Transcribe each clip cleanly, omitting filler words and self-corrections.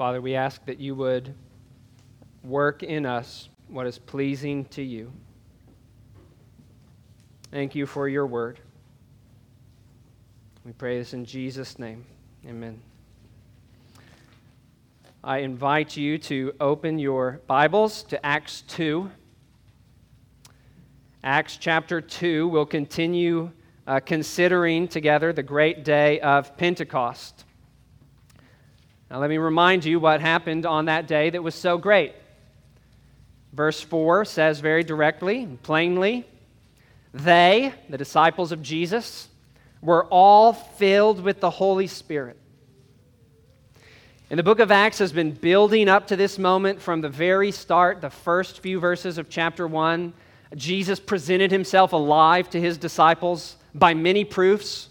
Father, we ask that you would work in us what is pleasing to you. Thank you for your word. We pray this in Jesus' name. Amen. I invite you to open your Bibles to Acts 2. Acts chapter 2, we'll continue considering together the great day of Pentecost. Now let me remind you what happened on that day that was so great. Verse 4 says very directly and plainly, they, the disciples of Jesus, were all filled with the Holy Spirit. And the book of Acts has been building up to this moment from the very start, the first few verses of chapter 1. Jesus presented himself alive to his disciples by many proofs.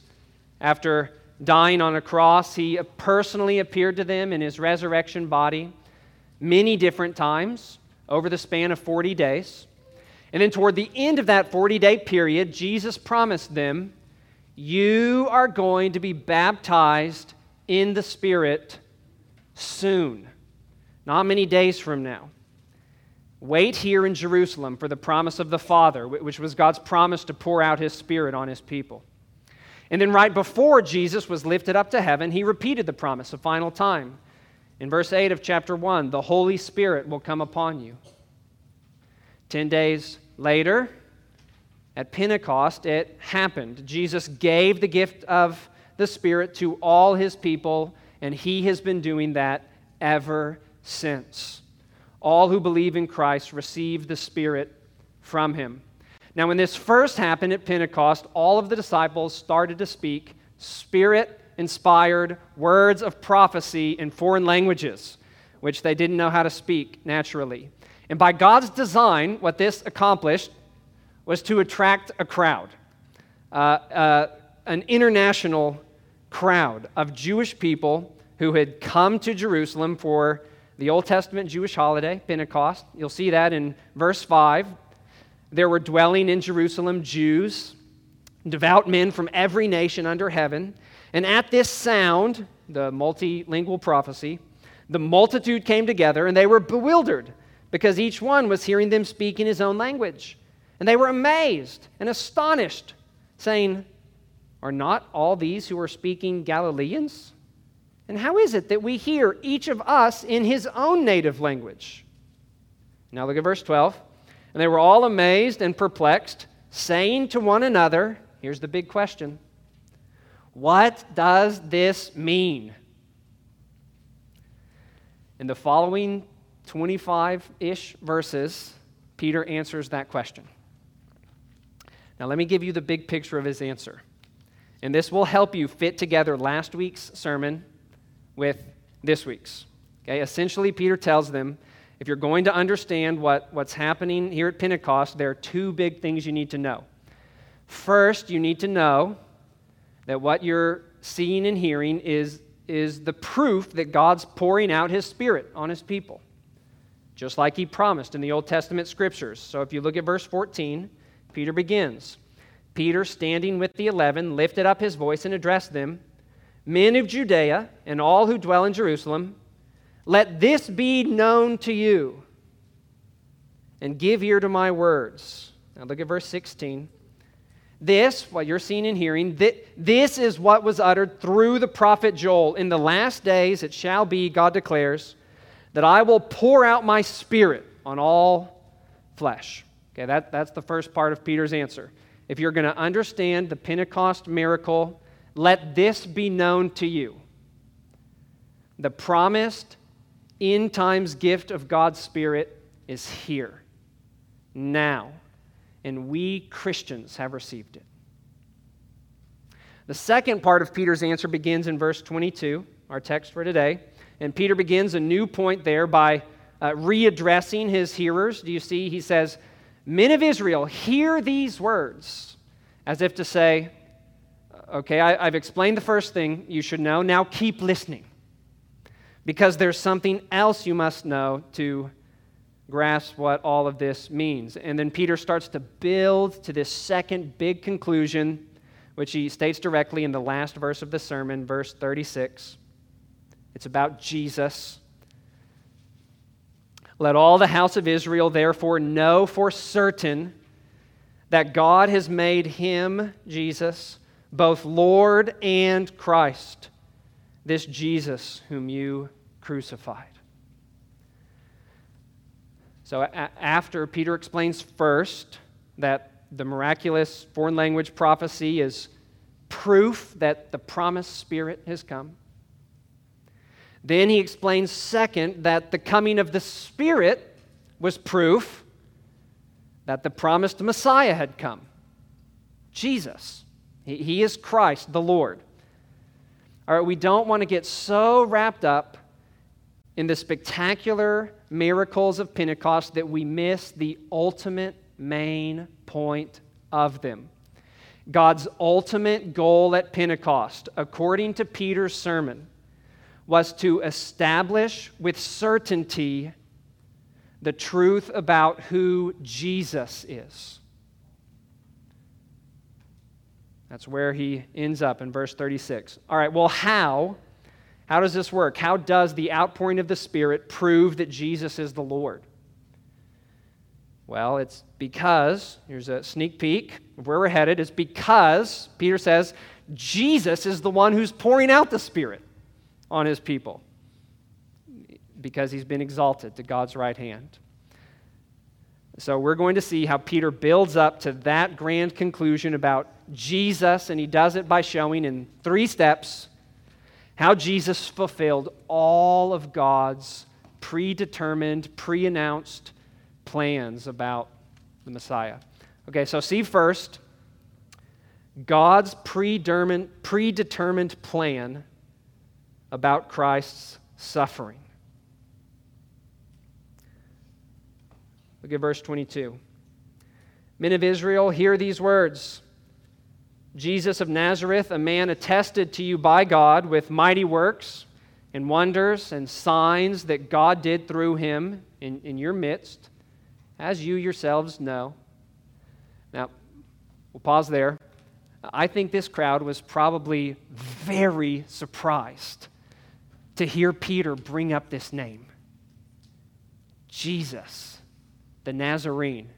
After dying on a cross, he personally appeared to them in his resurrection body many different times over the span of 40 days. And then toward the end of that 40-day period, Jesus promised them, you are going to be baptized in the Spirit soon, not many days from now. Wait here in Jerusalem for the promise of the Father, which was God's promise to pour out his Spirit on his people. And then right before Jesus was lifted up to heaven, he repeated the promise a final time. In verse 8 of chapter 1, the Holy Spirit will come upon you. 10 days later, at Pentecost, it happened. Jesus gave the gift of the Spirit to all his people, and he has been doing that ever since. All who believe in Christ receive the Spirit from him. Now, when this first happened at Pentecost, all of the disciples started to speak Spirit-inspired words of prophecy in foreign languages, which they didn't know how to speak naturally. And by God's design, what this accomplished was to attract a crowd, an international crowd of Jewish people who had come to Jerusalem for the Old Testament Jewish holiday, Pentecost. You'll see that in verse 5. There were dwelling in Jerusalem Jews, devout men from every nation under heaven. And at this sound, the multilingual prophecy, the multitude came together and they were bewildered, because each one was hearing them speak in his own language. And they were amazed and astonished, saying, are not all these who are speaking Galileans? And how is it that we hear each of us in his own native language? Now look at verse 12. And they were all amazed and perplexed, saying to one another, here's the big question, what does this mean? In the following 25-ish verses, Peter answers that question. Now let me give you the big picture of his answer. And this will help you fit together last week's sermon with this week's. Okay? Essentially, Peter tells them, if you're going to understand what's happening here at Pentecost, there are two big things you need to know. First, you need to know that what you're seeing and hearing is the proof that God's pouring out his Spirit on his people, just like he promised in the Old Testament scriptures. So if you look at verse 14, Peter begins. Peter, standing with the 11, lifted up his voice and addressed them, men of Judea and all who dwell in Jerusalem, let this be known to you, and give ear to my words. Now look at verse 16. This, what you're seeing and hearing, this is what was uttered through the prophet Joel. In the last days it shall be, God declares, that I will pour out my Spirit on all flesh. Okay, that's the first part of Peter's answer. If you're going to understand the Pentecost miracle, let this be known to you. The promised end times gift of God's Spirit is here, now, and we Christians have received it. The second part of Peter's answer begins in verse 22, our text for today. And Peter begins a new point there by readdressing his hearers. Do you see? He says, men of Israel, hear these words, as if to say, okay, I've explained the first thing you should know. Now keep listening, because there's something else you must know to grasp what all of this means. And then Peter starts to build to this second big conclusion, which he states directly in the last verse of the sermon, verse 36. It's about Jesus Let all the house of Israel therefore know for certain that God has made him, Jesus, both Lord and Christ, this Jesus whom you crucified. So after Peter explains first that the miraculous foreign language prophecy is proof that the promised Spirit has come, then he explains second that the coming of the Spirit was proof that the promised Messiah had come, Jesus. He is Christ, the Lord. All right, we don't want to get so wrapped up in the spectacular miracles of Pentecost that we miss the ultimate main point of them. God's ultimate goal at Pentecost, according to Peter's sermon, was to establish with certainty the truth about who Jesus is. That's where he ends up in verse 36. All right, well, how does this work? How does the outpouring of the Spirit prove that Jesus is the Lord? Well, it's because, here's a sneak peek of where we're headed, it's because, Peter says, Jesus is the one who's pouring out the Spirit on his people because he's been exalted to God's right hand. So we're going to see how Peter builds up to that grand conclusion about Jesus, and he does it by showing in three steps how Jesus fulfilled all of God's predetermined, pre-announced plans about the Messiah. Okay, so see first, God's predetermined plan about Christ's suffering. Look at verse 22. Men of Israel, hear these words. Jesus of Nazareth, a man attested to you by God with mighty works and wonders and signs that God did through him in your midst, as you yourselves know. Now, we'll pause there. I think this crowd was probably very surprised to hear Peter bring up this name. Jesus, the Nazarene.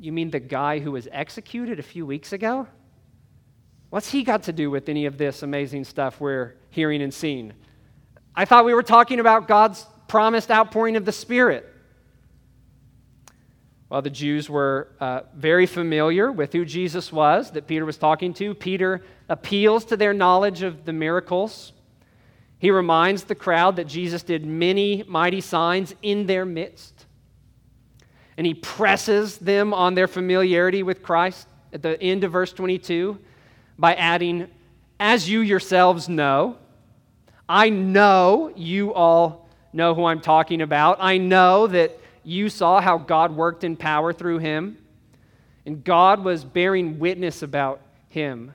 You mean the guy who was executed a few weeks ago? What's he got to do with any of this amazing stuff we're hearing and seeing? I thought we were talking about God's promised outpouring of the Spirit. Well, the Jews were very familiar with who Jesus was that Peter was talking to. Peter appeals to their knowledge of the miracles. He reminds the crowd that Jesus did many mighty signs in their midst. And he presses them on their familiarity with Christ at the end of verse 22 by adding, as you yourselves know. I know you all know who I'm talking about. I know that you saw how God worked in power through him, and God was bearing witness about him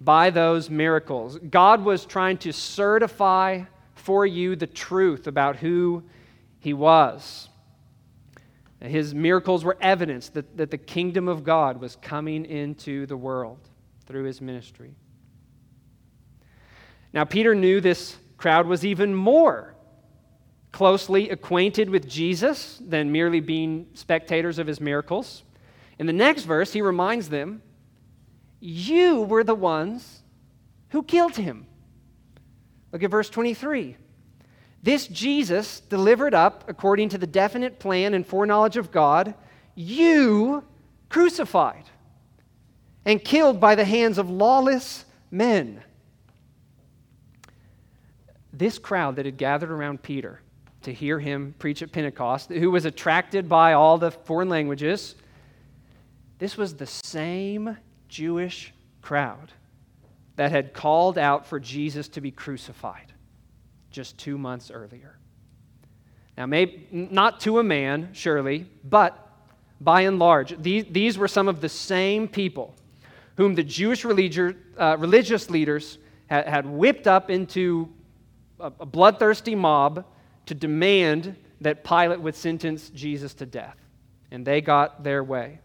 by those miracles. God was trying to certify for you the truth about who he was. His miracles were evidence that the kingdom of God was coming into the world through his ministry. Now, Peter knew this crowd was even more closely acquainted with Jesus than merely being spectators of his miracles. In the next verse, he reminds them, you were the ones who killed him. Look at verse 23. This Jesus delivered up according to the definite plan and foreknowledge of God, you crucified and killed by the hands of lawless men. This crowd that had gathered around Peter to hear him preach at Pentecost, who was attracted by all the foreign languages, this was the same Jewish crowd that had called out for Jesus to be crucified just 2 months earlier. Now, maybe not to a man, surely, but by and large, these were some of the same people whom the Jewish religious leaders had whipped up into a bloodthirsty mob to demand that Pilate would sentence Jesus to death. And they got their way.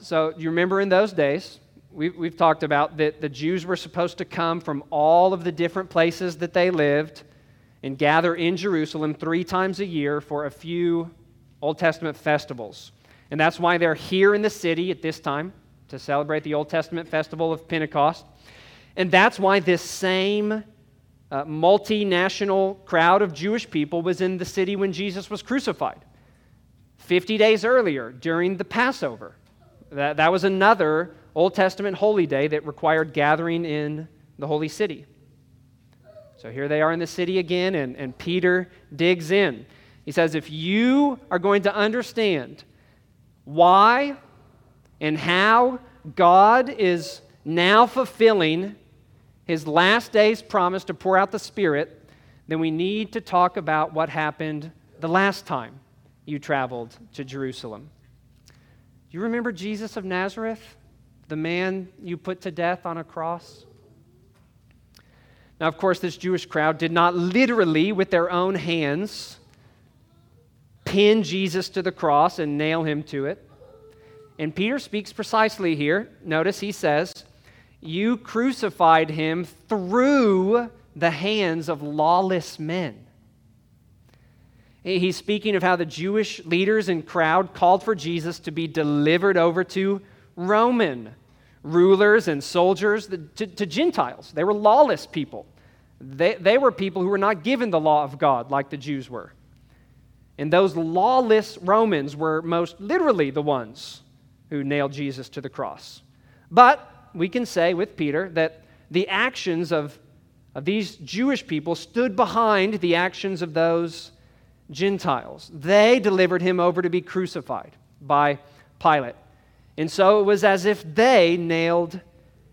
So you remember in those days, we've talked about that the Jews were supposed to come from all of the different places that they lived and gather in Jerusalem 3 times a year for a few Old Testament festivals. And that's why they're here in the city at this time, to celebrate the Old Testament festival of Pentecost. And that's why this same multinational crowd of Jewish people was in the city when Jesus was crucified. 50 days earlier, during the Passover. That was another Old Testament holy day that required gathering in the holy city. So here they are in the city again, and Peter digs in. He says, if you are going to understand why and how God is now fulfilling His last day's promise to pour out the Spirit, then we need to talk about what happened the last time you traveled to Jerusalem. Do you remember Jesus of Nazareth, the man you put to death on a cross? Now, of course, this Jewish crowd did not literally, with their own hands, pin Jesus to the cross and nail him to it. And Peter speaks precisely here. Notice he says, you crucified him through the hands of lawless men. He's speaking of how the Jewish leaders and crowd called for Jesus to be delivered over to Roman rulers and soldiers, to Gentiles. They were lawless people. They were people who were not given the law of God like the Jews were. And those lawless Romans were most literally the ones who nailed Jesus to the cross. But we can say with Peter that the actions of these Jewish people stood behind the actions of those Gentiles. They delivered him over to be crucified by Pilate. And so it was as if they nailed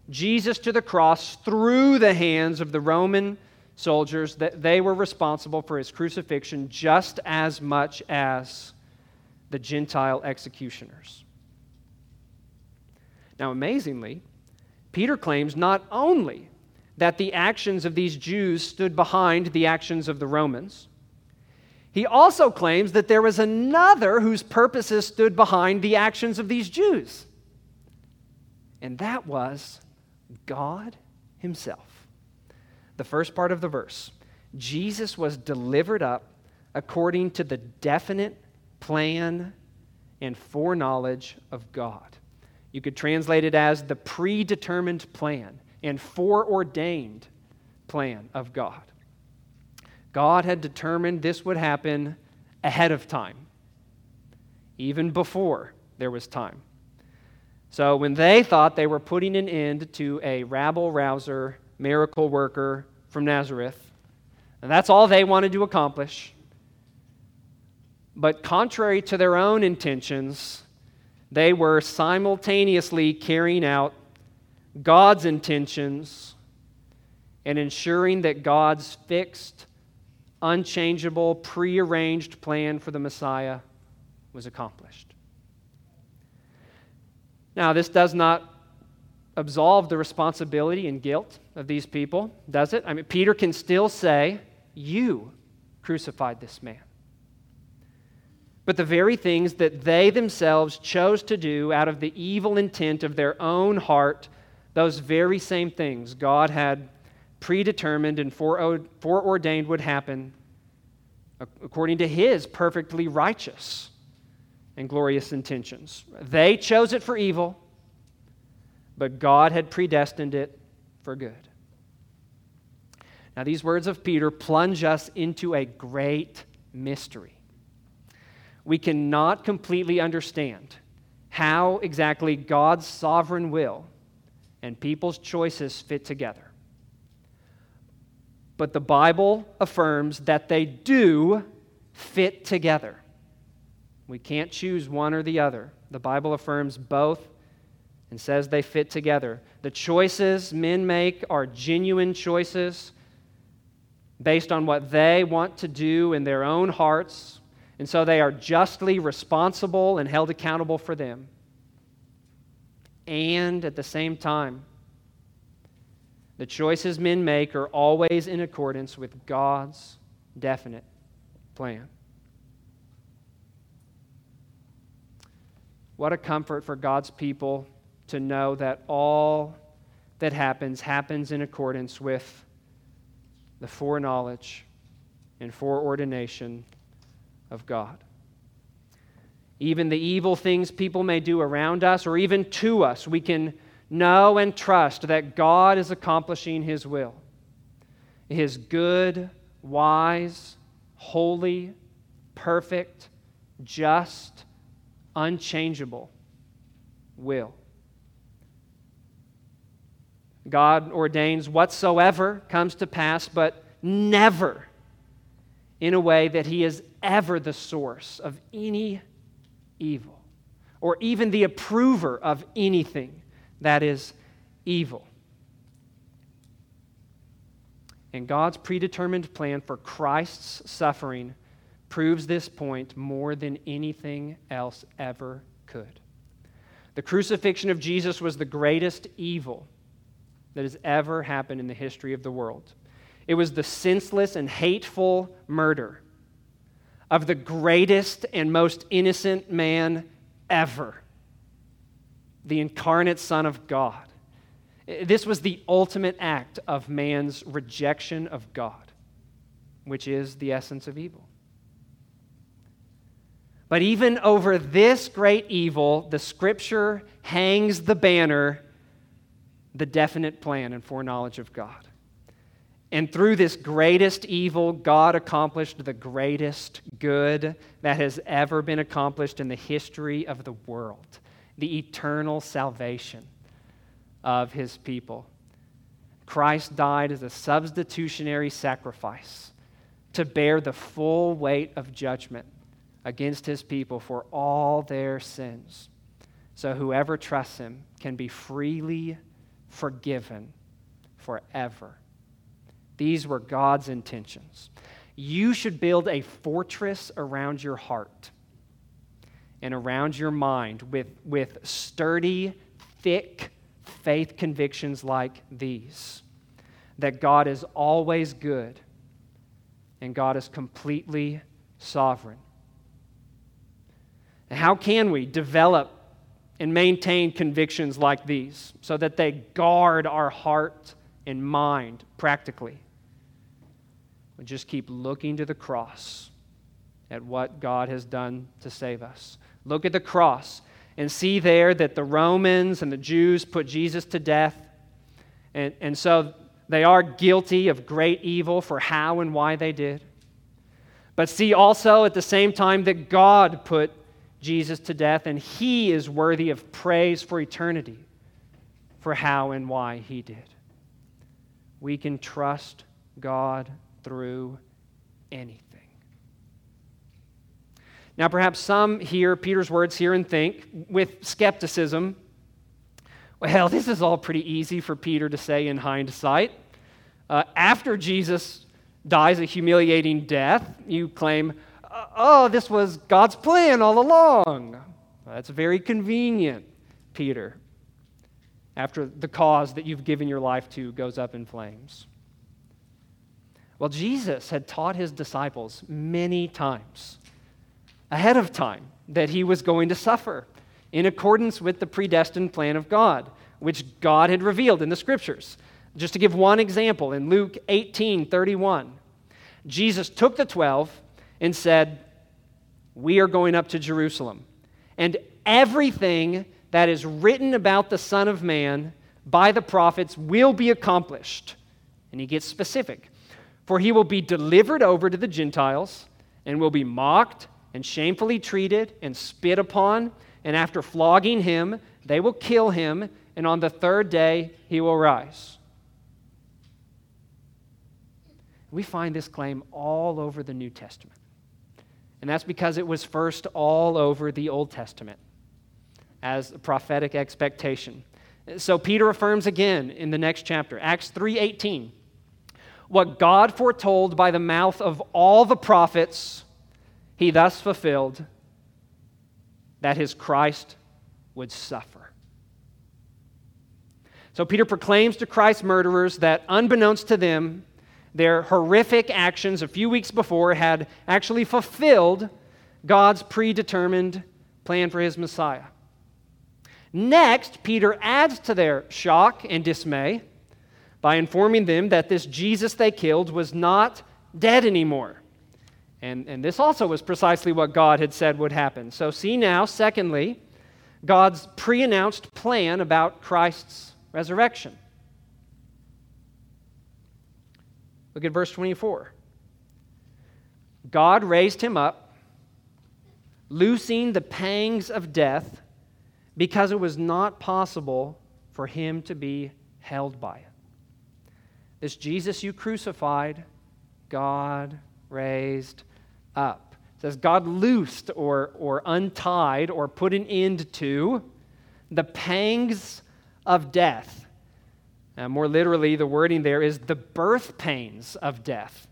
Jesus to the cross through the hands of the Roman soldiers, that they were responsible for his crucifixion just as much as the Gentile executioners. Now, amazingly, Peter claims not only that the actions of these Jews stood behind the actions of the Romans, he also claims that there was another whose purposes stood behind the actions of these Jews. And that was God Himself. The first part of the verse, Jesus was delivered up according to the definite plan and foreknowledge of God. You could translate it as the predetermined plan and foreordained plan of God. God had determined this would happen ahead of time, even before there was time. So when they thought they were putting an end to a rabble-rouser, miracle worker from Nazareth, and that's all they wanted to accomplish, but contrary to their own intentions, they were simultaneously carrying out God's intentions and ensuring that God's fixed, unchangeable, prearranged plan for the Messiah was accomplished. Now, this does not absolve the responsibility and guilt of these people, does it? I mean, Peter can still say, you crucified this man. But the very things that they themselves chose to do out of the evil intent of their own heart, those very same things God had predetermined and foreordained would happen according to His perfectly righteous and glorious intentions. They chose it for evil, but God had predestined it for good. Now, these words of Peter plunge us into a great mystery. We cannot completely understand how exactly God's sovereign will and people's choices fit together. But the Bible affirms that they do fit together. We can't choose one or the other. The Bible affirms both and says they fit together. The choices men make are genuine choices based on what they want to do in their own hearts. And so they are justly responsible and held accountable for them. And at the same time, the choices men make are always in accordance with God's definite plan. What a comfort for God's people to know that all that happens in accordance with the foreknowledge and foreordination of God. Even the evil things people may do around us or even to us, we can know and trust that God is accomplishing His will, His good, wise, holy, perfect, just, unchangeable will. God ordains whatsoever comes to pass, but never in a way that He is ever the source of any evil or even the approver of anything that is evil. And God's predetermined plan for Christ's suffering proves this point more than anything else ever could. The crucifixion of Jesus was the greatest evil that has ever happened in the history of the world. It was the senseless and hateful murder of the greatest and most innocent man ever, the incarnate Son of God. This was the ultimate act of man's rejection of God, which is the essence of evil. But even over this great evil, the Scripture hangs the banner, the definite plan and foreknowledge of God. And through this greatest evil, God accomplished the greatest good that has ever been accomplished in the history of the world, the eternal salvation of His people. Christ died as a substitutionary sacrifice to bear the full weight of judgment against His people for all their sins, so whoever trusts Him can be freely forgiven forever. These were God's intentions. You should build a fortress around your heart and around your mind with sturdy, thick faith convictions like these, that God is always good and God is completely sovereign. How can we develop and maintain convictions like these so that they guard our heart and mind practically? We just keep looking to the cross at what God has done to save us. Look at the cross and see there that the Romans and the Jews put Jesus to death. And so they are guilty of great evil for how and why they did. But see also at the same time that God put Jesus to death, and He is worthy of praise for eternity for how and why He did. We can trust God through anything. Now, perhaps some hear Peter's words here and think with skepticism, well, this is all pretty easy for Peter to say in hindsight. After Jesus dies a humiliating death, you claim, oh, this was God's plan all along. Well, that's very convenient, Peter, after the cause that you've given your life to goes up in flames. Well, Jesus had taught His disciples many times ahead of time that He was going to suffer in accordance with the predestined plan of God, which God had revealed in the Scriptures. Just to give one example, in Luke 18:31, Jesus took the 12 and said, "We are going up to Jerusalem, and everything that is written about the Son of Man by the prophets will be accomplished." And He gets specific. "For He will be delivered over to the Gentiles and will be mocked and shamefully treated and spit upon, and after flogging Him, they will kill Him, and on the third day He will rise." We find this claim all over the New Testament. And that's because it was first all over the Old Testament as a prophetic expectation. So Peter affirms again in the next chapter, Acts 3:18, "What God foretold by the mouth of all the prophets, He thus fulfilled, that His Christ would suffer." So Peter proclaims to Christ's murderers that unbeknownst to them, their horrific actions a few weeks before had actually fulfilled God's predetermined plan for His Messiah. Next, Peter adds to their shock and dismay by informing them that this Jesus they killed was not dead anymore. And this also was precisely what God had said would happen. So see now, secondly, God's pre-announced plan about Christ's resurrection. Look at verse 24. God raised him up, loosing the pangs of death, because it was not possible for him to be held by it. This Jesus you crucified, God raised up. It says God loosed or untied or put an end to the pangs of death. Now, more literally, the wording there is the birth pains of death.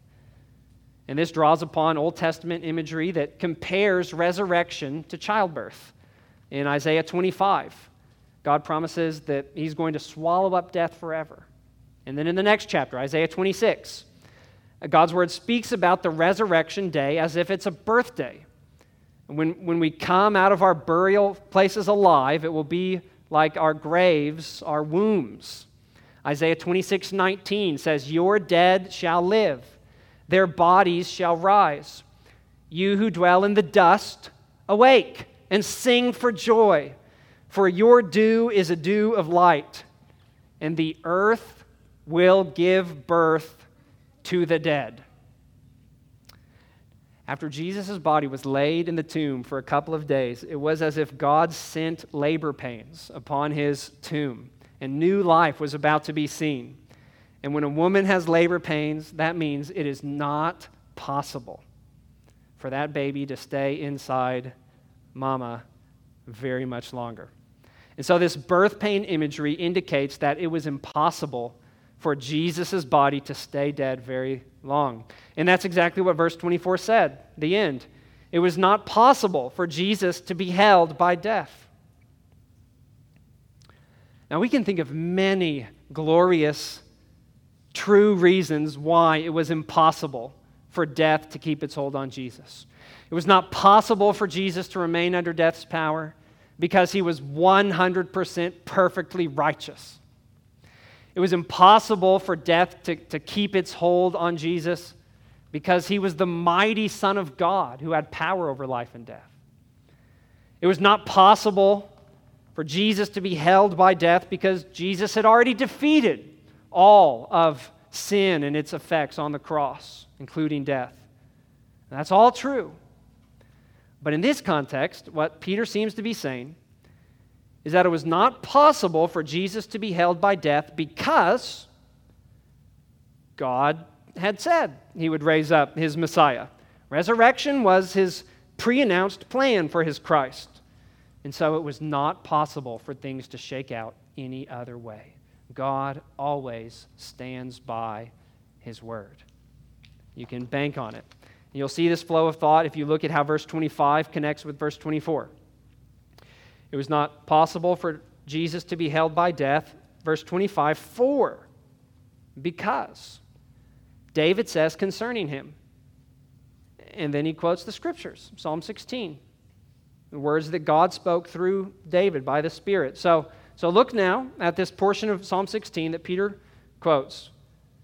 And this draws upon Old Testament imagery that compares resurrection to childbirth. In Isaiah 25, God promises that he's going to swallow up death forever. And then in the next chapter, Isaiah 26, God's word speaks about the resurrection day as if it's a birthday. When we come out of our burial places alive, it will be like our graves, our wombs. Isaiah 26:19 says, "Your dead shall live, their bodies shall rise. You who dwell in the dust, awake and sing for joy, for your dew is a dew of light, and the earth will give birth to the dead." After Jesus' body was laid in the tomb for a couple of days, it was as if God sent labor pains upon his tomb, and new life was about to be seen. And when a woman has labor pains, that means it is not possible for that baby to stay inside mama very much longer. And so this birth pain imagery indicates that it was impossible for Jesus' body to stay dead very long. And that's exactly what verse 24 said, the end. It was not possible for Jesus to be held by death. Now we can think of many glorious, true reasons why it was impossible for death to keep its hold on Jesus. It was not possible for Jesus to remain under death's power because he was 100% perfectly righteous. It was impossible for death to keep its hold on Jesus because he was the mighty Son of God who had power over life and death. It was not possible for Jesus to be held by death because Jesus had already defeated all of sin and its effects on the cross, including death. And that's all true. But in this context, what Peter seems to be saying is that it was not possible for Jesus to be held by death because God had said he would raise up his Messiah. Resurrection was his pre-announced plan for his Christ. And so it was not possible for things to shake out any other way. God always stands by his word. You can bank on it. And you'll see this flow of thought if you look at how verse 25 connects with verse 24. It was not possible for Jesus to be held by death. Verse 25, for, because, David says concerning him. And then he quotes the scriptures, Psalm 16, the words that God spoke through David by the Spirit. So look now at this portion of Psalm 16 that Peter quotes,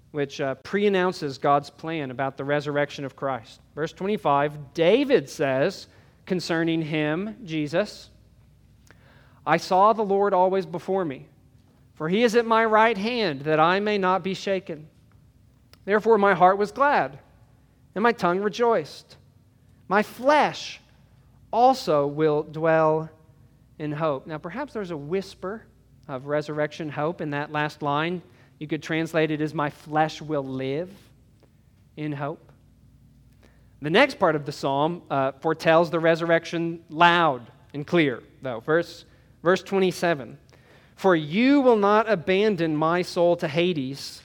which pre-announces God's plan about the resurrection of Christ. Verse 25, David says concerning him, Jesus, "I saw the Lord always before me, for he is at my right hand, that I may not be shaken. Therefore my heart was glad, and my tongue rejoiced. My flesh also will dwell in hope." Now perhaps there's a whisper of resurrection hope in that last line. You could translate it as, "My flesh will live in hope." The next part of the psalm foretells the resurrection loud and clear, though. Verse 27, "For you will not abandon my soul to Hades,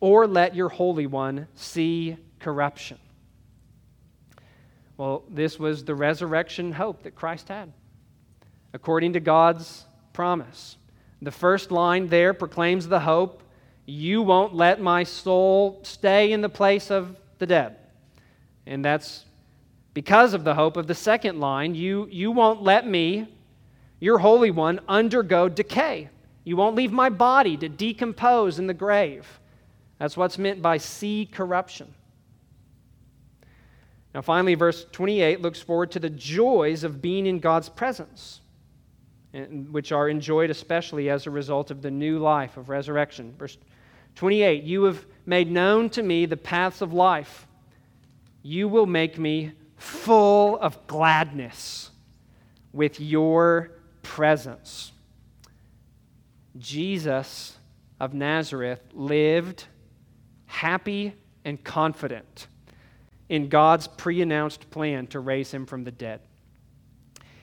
or let your Holy One see corruption." Well, this was the resurrection hope that Christ had, according to God's promise. The first line there proclaims the hope, "You won't let my soul stay in the place of the dead." And that's because of the hope of the second line, you won't let me, your Holy One, undergo decay. You won't leave my body to decompose in the grave. That's what's meant by see corruption. Now finally, verse 28 looks forward to the joys of being in God's presence, which are enjoyed especially as a result of the new life of resurrection. Verse 28, you have made known to me the paths of life. You will make me full of gladness with your presence. Jesus of Nazareth lived happy and confident in God's pre-announced plan to raise him from the dead.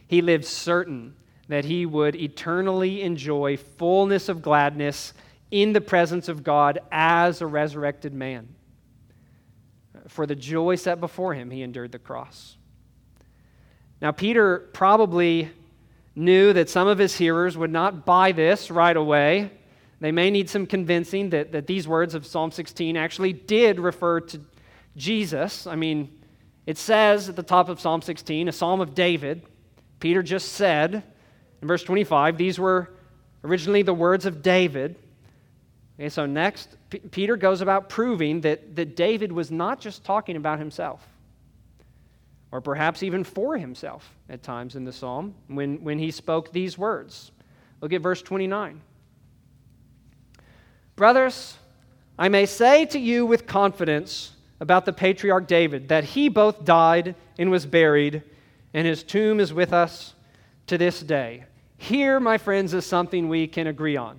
He lived certain that he would eternally enjoy fullness of gladness in the presence of God as a resurrected man. For the joy set before him, he endured the cross. Now, Peter probably knew that some of his hearers would not buy this right away. They may need some convincing that these words of Psalm 16 actually did refer to Jesus. I mean, it says at the top of Psalm 16, a psalm of David. Peter just said in verse 25, these were originally the words of David. Okay, so next, Peter goes about proving that David was not just talking about himself, or perhaps even for himself at times in the psalm when he spoke these words. Look at verse 29. Brothers, I may say to you with confidence about the patriarch David, that he both died and was buried, and his tomb is with us to this day. Here, my friends, is something we can agree on.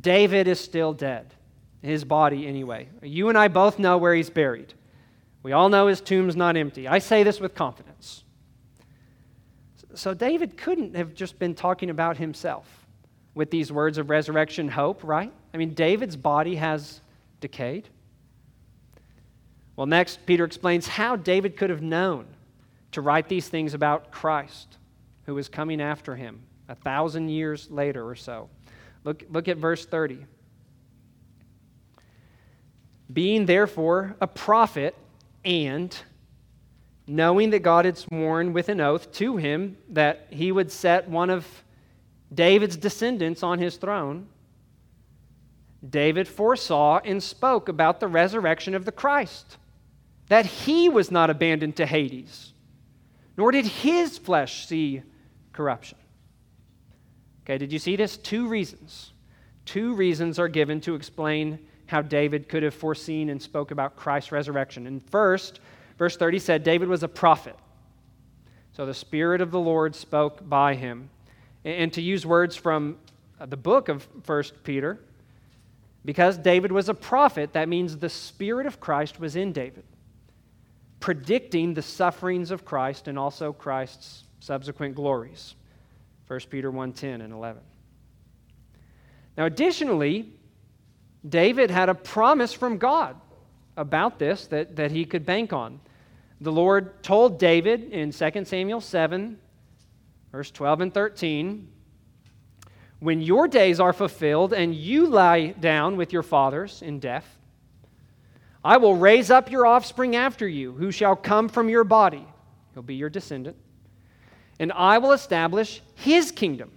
David is still dead, his body anyway. You and I both know where he's buried. We all know his tomb's not empty. I say this with confidence. So David couldn't have just been talking about himself with these words of resurrection hope, right? I mean, David's body has decayed. Well, next, Peter explains how David could have known to write these things about Christ, who was coming after him 1,000 years later or so. Look at verse 30. Being therefore a prophet, and knowing that God had sworn with an oath to him that he would set one of David's descendants on his throne, David foresaw and spoke about the resurrection of the Christ, that he was not abandoned to Hades, nor did his flesh see corruption. Okay, did you see this? Two reasons. Two reasons are given to explain how David could have foreseen and spoke about Christ's resurrection. And first, verse 30 said David was a prophet. So the Spirit of the Lord spoke by him. And to use words from the book of 1 Peter, because David was a prophet, that means the Spirit of Christ was in David, predicting the sufferings of Christ and also Christ's subsequent glories. 1 Peter 1:10 and 11. Now additionally, David had a promise from God about this that he could bank on. The Lord told David in 2 Samuel 7, verse 12 and 13, when your days are fulfilled and you lie down with your fathers in death, I will raise up your offspring after you, who shall come from your body. He'll be your descendant. And I will establish his kingdom.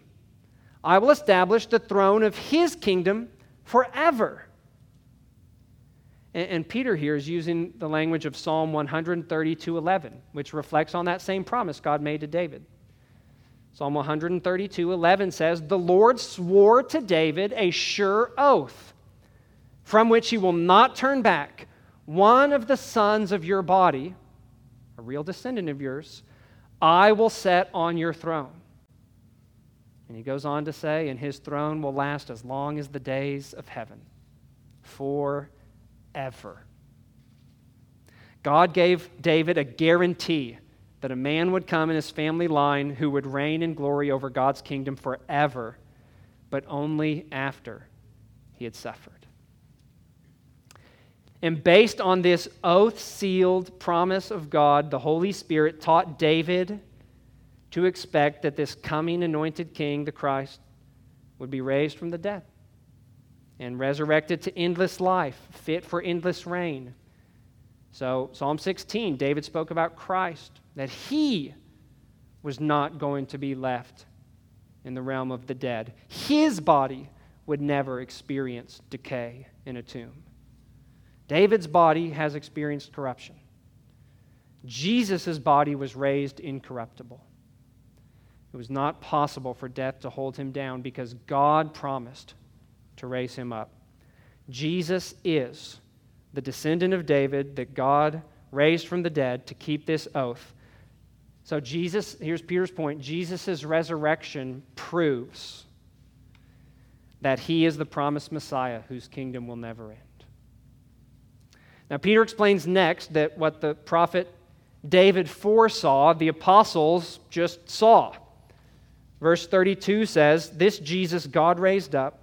I will establish the throne of his kingdom forever. And Peter here is using the language of Psalm 132:11, which reflects on that same promise God made to David. Psalm 132:11 says, the Lord swore to David a sure oath, from which he will not turn back. One of the sons of your body, a real descendant of yours, I will set on your throne. And he goes on to say, and his throne will last as long as the days of heaven, forever. God gave David a guarantee that a man would come in his family line who would reign in glory over God's kingdom forever, but only after he had suffered. And based on this oath-sealed promise of God, the Holy Spirit taught David to expect that this coming anointed king, the Christ, would be raised from the dead and resurrected to endless life, fit for endless reign. So Psalm 16, David spoke about Christ, that he was not going to be left in the realm of the dead. His body would never experience decay in a tomb. David's body has experienced corruption. Jesus' body was raised incorruptible. It was not possible for death to hold him down because God promised to raise him up. Jesus is the descendant of David that God raised from the dead to keep this oath. So Jesus, here's Peter's point, Jesus' resurrection proves that he is the promised Messiah whose kingdom will never end. Now, Peter explains next that what the prophet David foresaw, the apostles just saw. Verse 32 says, "This Jesus God raised up,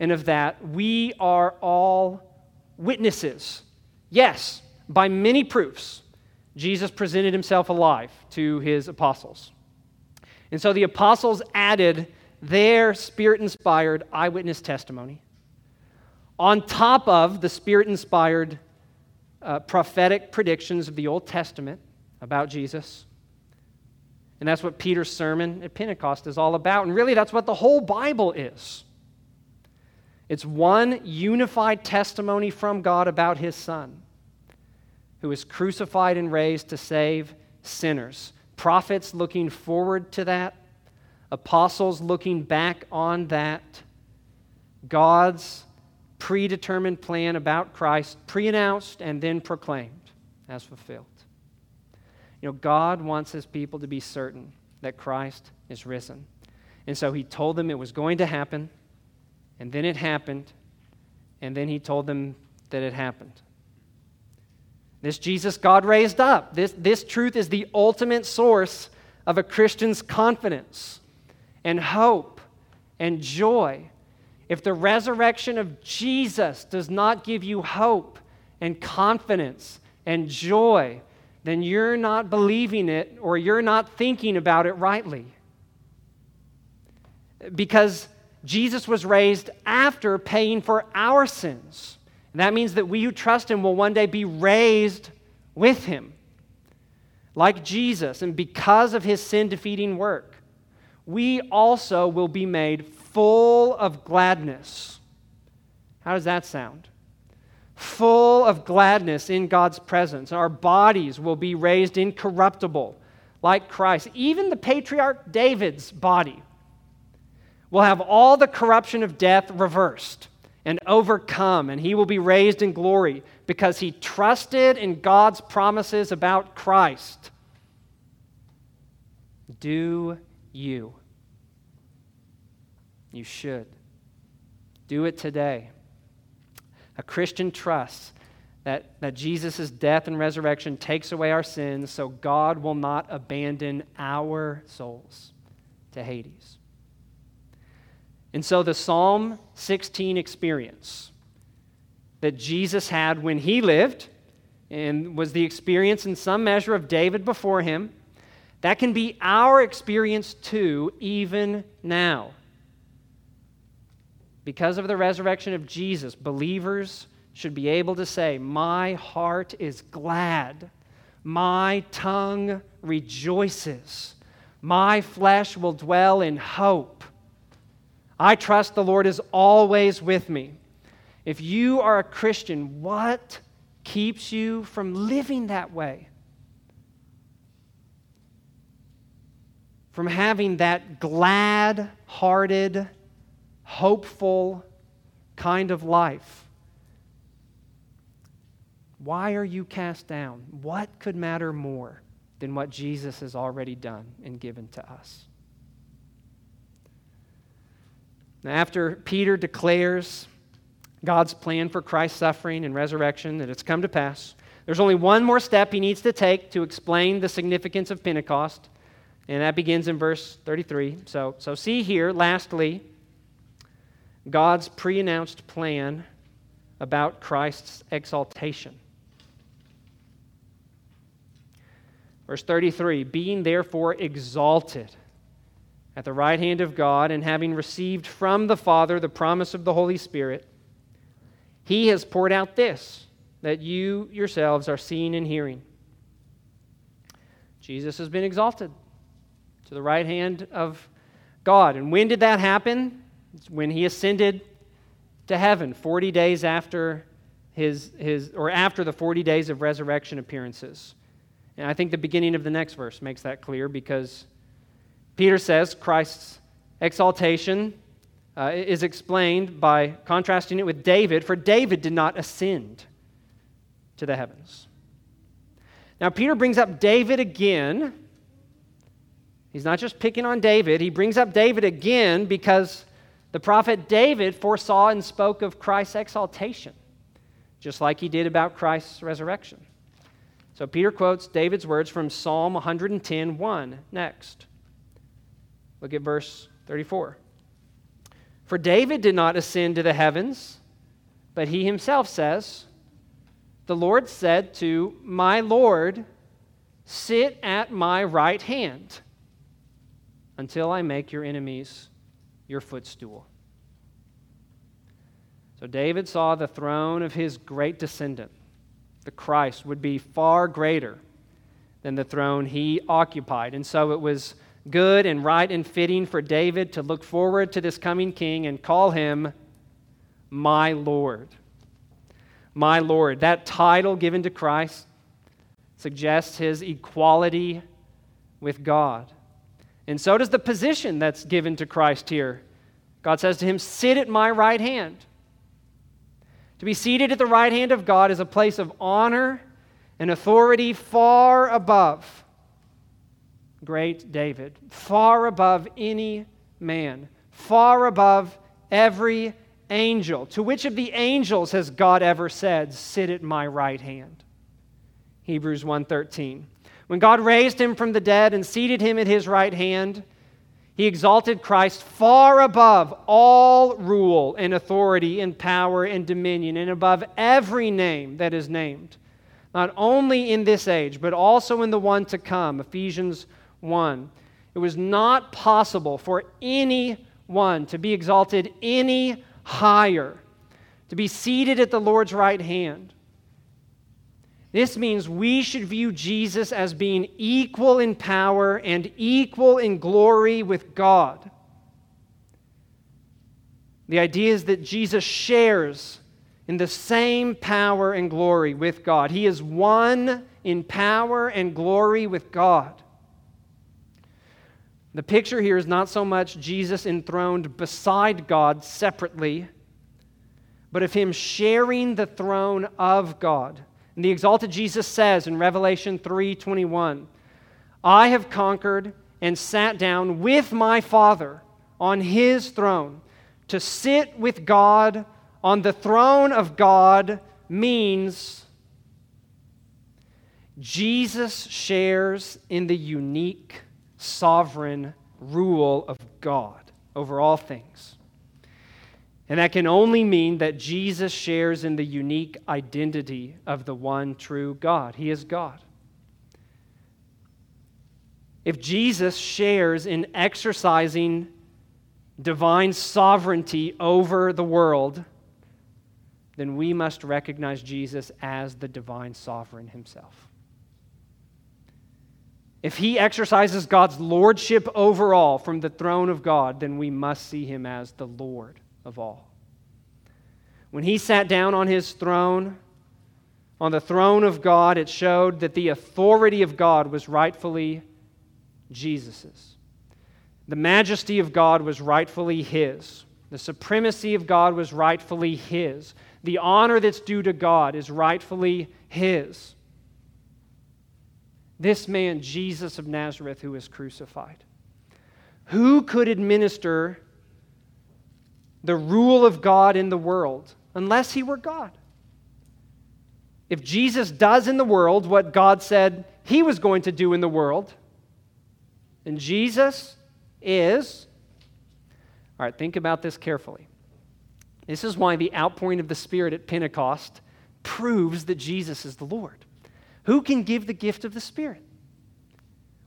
and of that we are all witnesses." Yes, by many proofs, Jesus presented himself alive to his apostles. And so the apostles added their Spirit-inspired eyewitness testimony on top of the Spirit-inspired prophetic predictions of the Old Testament about Jesus. And that's what Peter's sermon at Pentecost is all about. And really, that's what the whole Bible is. It's one unified testimony from God about his Son, who was crucified and raised to save sinners. Prophets looking forward to that. Apostles looking back on that. God's predetermined plan about Christ, pre-announced and then proclaimed as fulfilled. You know, God wants his people to be certain that Christ is risen. And so he told them it was going to happen, and then it happened, and then he told them that it happened. This Jesus God raised up. This truth is the ultimate source of a Christian's confidence and hope and joy. If the resurrection of Jesus does not give you hope and confidence and joy, then you're not believing it or you're not thinking about it rightly. Because Jesus was raised after paying for our sins. And that means that we who trust him will one day be raised with him, like Jesus. And because of his sin-defeating work, we also will be made full of gladness. How does that sound? Full of gladness in God's presence. Our bodies will be raised incorruptible, like Christ. Even the patriarch David's body will have all the corruption of death reversed and overcome, and he will be raised in glory because he trusted in God's promises about Christ. Do you? You should. Do it today. A Christian trusts that Jesus' death and resurrection takes away our sins, so God will not abandon our souls to Hades. And so the Psalm 16 experience that Jesus had when he lived and was the experience in some measure of David before him, that can be our experience too, even now. Because of the resurrection of Jesus, believers should be able to say, "My heart is glad, my tongue rejoices, my flesh will dwell in hope. I trust the Lord is always with me." If you are a Christian, what keeps you from living that way? From having that glad-hearted, hopeful kind of life? Why are you cast down? What could matter more than what Jesus has already done and given to us? Now, after Peter declares God's plan for Christ's suffering and resurrection, that it's come to pass, there's only one more step he needs to take to explain the significance of Pentecost, and that begins in verse 33. So see here, lastly, God's pre-announced plan about Christ's exaltation. Verse 33, "Being therefore exalted at the right hand of God, and having received from the Father the promise of the Holy Spirit, he has poured out this, that you yourselves are seeing and hearing." Jesus has been exalted to the right hand of God. And when did that happen? It's when he ascended to heaven, 40 days after after the 40 days of resurrection appearances. And I think the beginning of the next verse makes that clear, because Peter says Christ's exaltation is explained by contrasting it with David, for David did not ascend to the heavens. Now, Peter brings up David again. He's not just picking on David. He brings up David again because the prophet David foresaw and spoke of Christ's exaltation, just like he did about Christ's resurrection. So Peter quotes David's words from Psalm 110:1 next. Look at verse 34. For David did not ascend to the heavens, but he himself says, the Lord said to my Lord, sit at my right hand until I make your enemies your footstool. So David saw the throne of his great descendant, the Christ, would be far greater than the throne he occupied. And so it was good and right and fitting for David to look forward to this coming king and call him my Lord. My Lord. That title given to Christ suggests his equality with God. And so does the position that's given to Christ here. God says to him, sit at my right hand. To be seated at the right hand of God is a place of honor and authority far above great David, far above any man, far above every angel. To which of the angels has God ever said, sit at my right hand? Hebrews 1:13. When God raised him from the dead and seated him at his right hand, he exalted Christ far above all rule and authority and power and dominion, and above every name that is named, not only in this age, but also in the one to come, Ephesians 1. It was not possible for anyone to be exalted any higher, to be seated at the Lord's right hand. This means we should view Jesus as being equal in power and equal in glory with God. The idea is that Jesus shares in the same power and glory with God. He is one in power and glory with God. The picture here is not so much Jesus enthroned beside God separately, but of him sharing the throne of God. And the exalted Jesus says in Revelation 3:21, I have conquered and sat down with my Father on his throne. To sit with God on the throne of God means Jesus shares in the unique sovereign rule of God over all things. And that can only mean that Jesus shares in the unique identity of the one true God. He is God. If Jesus shares in exercising divine sovereignty over the world, then we must recognize Jesus as the divine sovereign himself. If he exercises God's lordship over all from the throne of God, then we must see him as the Lord of all. When he sat down on his throne, on the throne of God, it showed that the authority of God was rightfully Jesus's. The majesty of God was rightfully his. The supremacy of God was rightfully his. The honor that's due to God is rightfully his. This man, Jesus of Nazareth, who was crucified. Who could administer the rule of God in the world unless he were God? If Jesus does in the world what God said he was going to do in the world, then Jesus is... All right, think about this carefully. This is why the outpouring of the Spirit at Pentecost proves that Jesus is the Lord. Who can give the gift of the Spirit?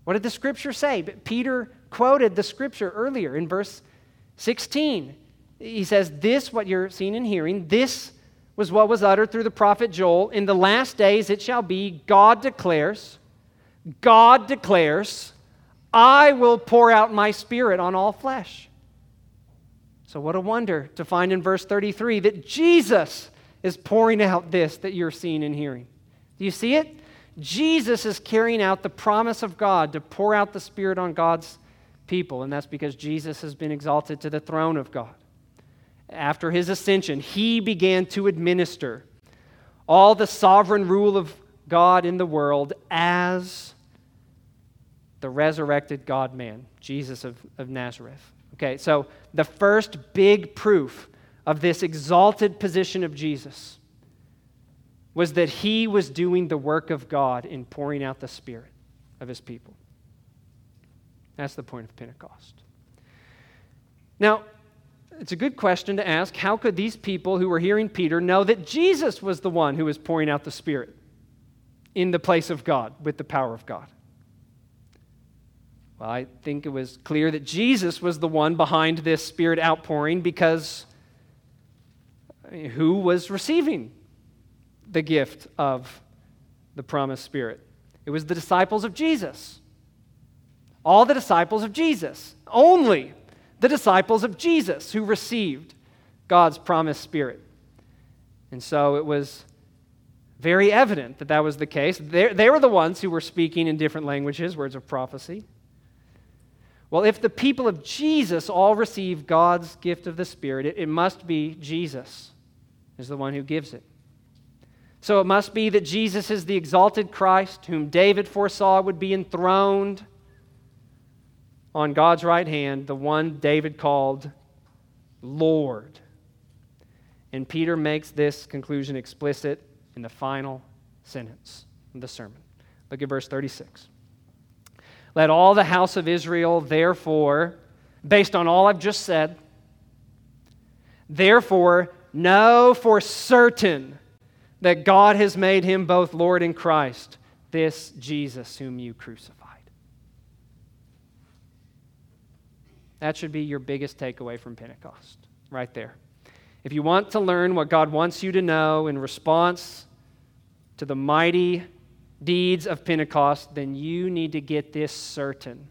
What did the Scripture say? Peter quoted the Scripture earlier in verse 16. He says, this, what you're seeing and hearing, this was what was uttered through the prophet Joel. In the last days it shall be, God declares, I will pour out my Spirit on all flesh. So what a wonder to find in verse 33 that Jesus is pouring out this that you're seeing and hearing. Do you see it? Jesus is carrying out the promise of God to pour out the Spirit on God's people, and that's because Jesus has been exalted to the throne of God. After his ascension, he began to administer all the sovereign rule of God in the world as the resurrected God-man, Jesus of Nazareth. Okay, so the first big proof of this exalted position of Jesus was that he was doing the work of God in pouring out the Spirit of his people. That's the point of Pentecost. Now, it's a good question to ask, how could these people who were hearing Peter know that Jesus was the one who was pouring out the Spirit in the place of God, with the power of God? Well, I think it was clear that Jesus was the one behind this Spirit outpouring, because who was receiving the gift of the promised Spirit? It was the disciples of Jesus. All the disciples of Jesus. Only the disciples of Jesus who received God's promised Spirit. And so it was very evident that that was the case. They were the ones who were speaking in different languages, words of prophecy. Well, if the people of Jesus all receive God's gift of the Spirit, it must be Jesus is the one who gives it. So it must be that Jesus is the exalted Christ, whom David foresaw would be enthroned on God's right hand, the one David called Lord. And Peter makes this conclusion explicit in the final sentence of the sermon. Look at verse 36. Let all the house of Israel, therefore, based on all I've just said, therefore know for certain that God has made him both Lord and Christ, this Jesus whom you crucified. That should be your biggest takeaway from Pentecost, right there. If you want to learn what God wants you to know in response to the mighty deeds of Pentecost, then you need to get this certain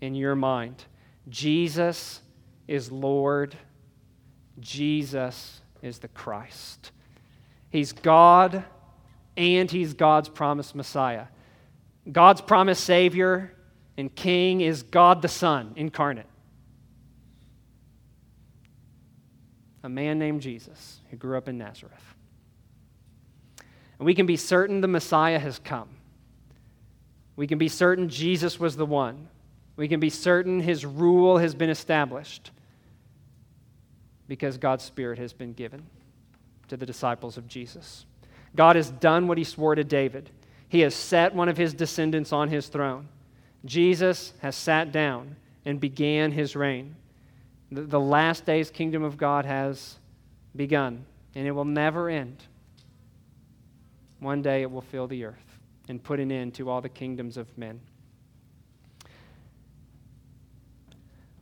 in your mind. Jesus is Lord. Jesus is the Christ. He's God, and he's God's promised Messiah. God's promised Savior and King is God the Son incarnate. A man named Jesus who grew up in Nazareth. And we can be certain the Messiah has come. We can be certain Jesus was the one. We can be certain his rule has been established because God's Spirit has been given to the disciples of Jesus. God has done what he swore to David. He has set one of his descendants on his throne. Jesus has sat down and began his reign. The last days kingdom of God has begun, and it will never end. One day it will fill the earth and put an end to all the kingdoms of men.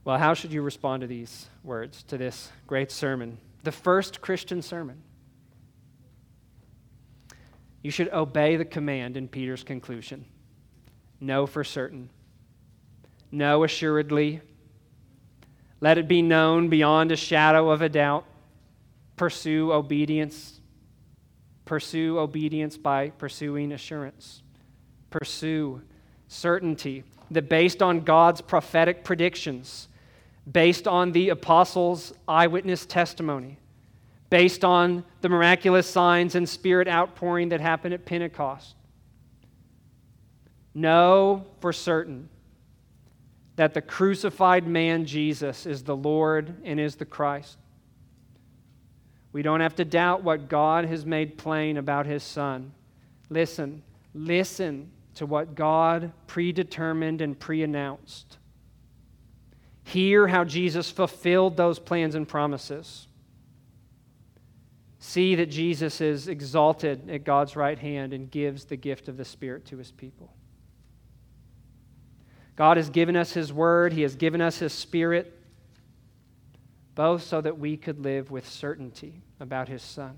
Well, how should you respond to these words, to this great sermon, the first Christian sermon? You should obey the command in Peter's conclusion. Know for certain. Know assuredly. Let it be known beyond a shadow of a doubt. Pursue obedience. Pursue obedience by pursuing assurance. Pursue certainty that based on God's prophetic predictions, based on the apostles' eyewitness testimony, based on the miraculous signs and Spirit outpouring that happened at Pentecost, know for certain that the crucified man, Jesus, is the Lord and is the Christ. We don't have to doubt what God has made plain about his Son. Listen to what God predetermined and pre-announced. Hear how Jesus fulfilled those plans and promises. See that Jesus is exalted at God's right hand and gives the gift of the Spirit to his people. God has given us his word. He has given us his Spirit, both so that we could live with certainty about his Son.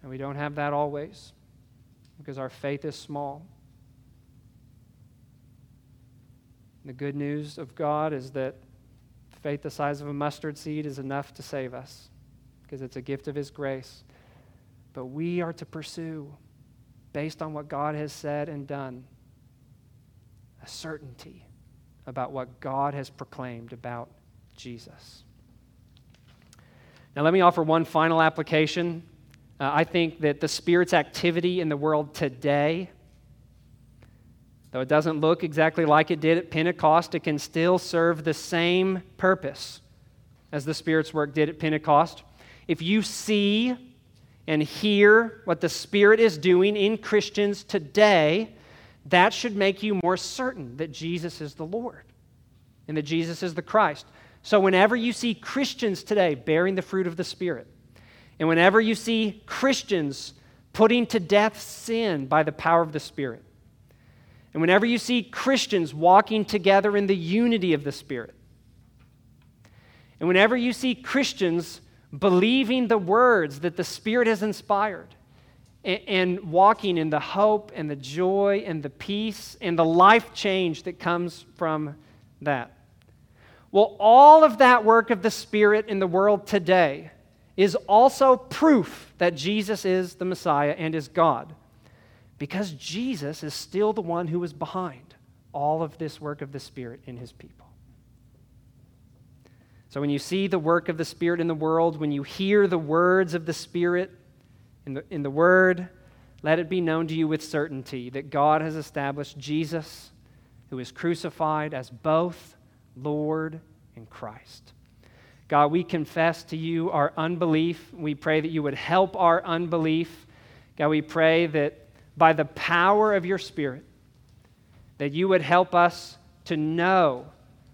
And we don't have that always because our faith is small. The good news of God is that faith the size of a mustard seed is enough to save us because it's a gift of his grace. but we are to pursue, based on what God has said and done, a certainty about what God has proclaimed about Jesus. Now, let me offer one final application. I think that the Spirit's activity in the world today, though it doesn't look exactly like it did at Pentecost, it can still serve the same purpose as the Spirit's work did at Pentecost. If you see and hear what the Spirit is doing in Christians today, that should make you more certain that Jesus is the Lord and that Jesus is the Christ. So whenever you see Christians today bearing the fruit of the Spirit, and whenever you see Christians putting to death sin by the power of the Spirit, and whenever you see Christians walking together in the unity of the Spirit, and whenever you see Christians believing the words that the Spirit has inspired and walking in the hope and the joy and the peace and the life change that comes from that. Well, all of that work of the Spirit in the world today is also proof that Jesus is the Messiah and is God, because Jesus is still the one who is behind all of this work of the Spirit in his people. So when you see the work of the Spirit in the world, when you hear the words of the Spirit in the Word, let it be known to you with certainty that God has established Jesus, who is crucified, as both Lord and Christ. God, we confess to you our unbelief. We pray that you would help our unbelief. God, we pray that by the power of your Spirit, that you would help us to know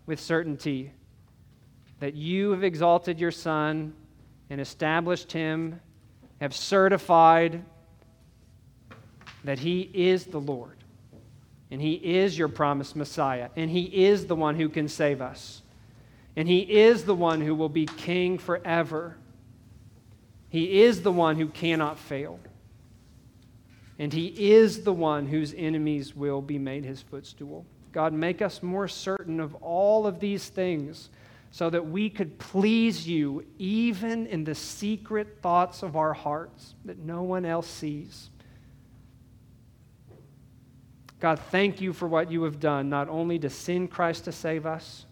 with certainty that you have exalted your Son and established him, have certified that he is the Lord, and he is your promised Messiah, and he is the one who can save us, and he is the one who will be king forever. He is the one who cannot fail, and he is the one whose enemies will be made his footstool. God, make us more certain of all of these things, so that we could please you even in the secret thoughts of our hearts that no one else sees. God, thank you for what you have done, not only to send Christ to save us,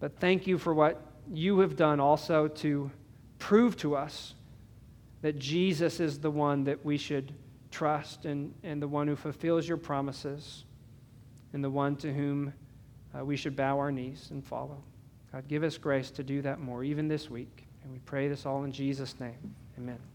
but thank you for what you have done also to prove to us that Jesus is the one that we should trust, and the one who fulfills your promises, and the one to whom we should bow our knees and follow. God, give us grace to do that more, even this week. And we pray this all in Jesus' name. Amen.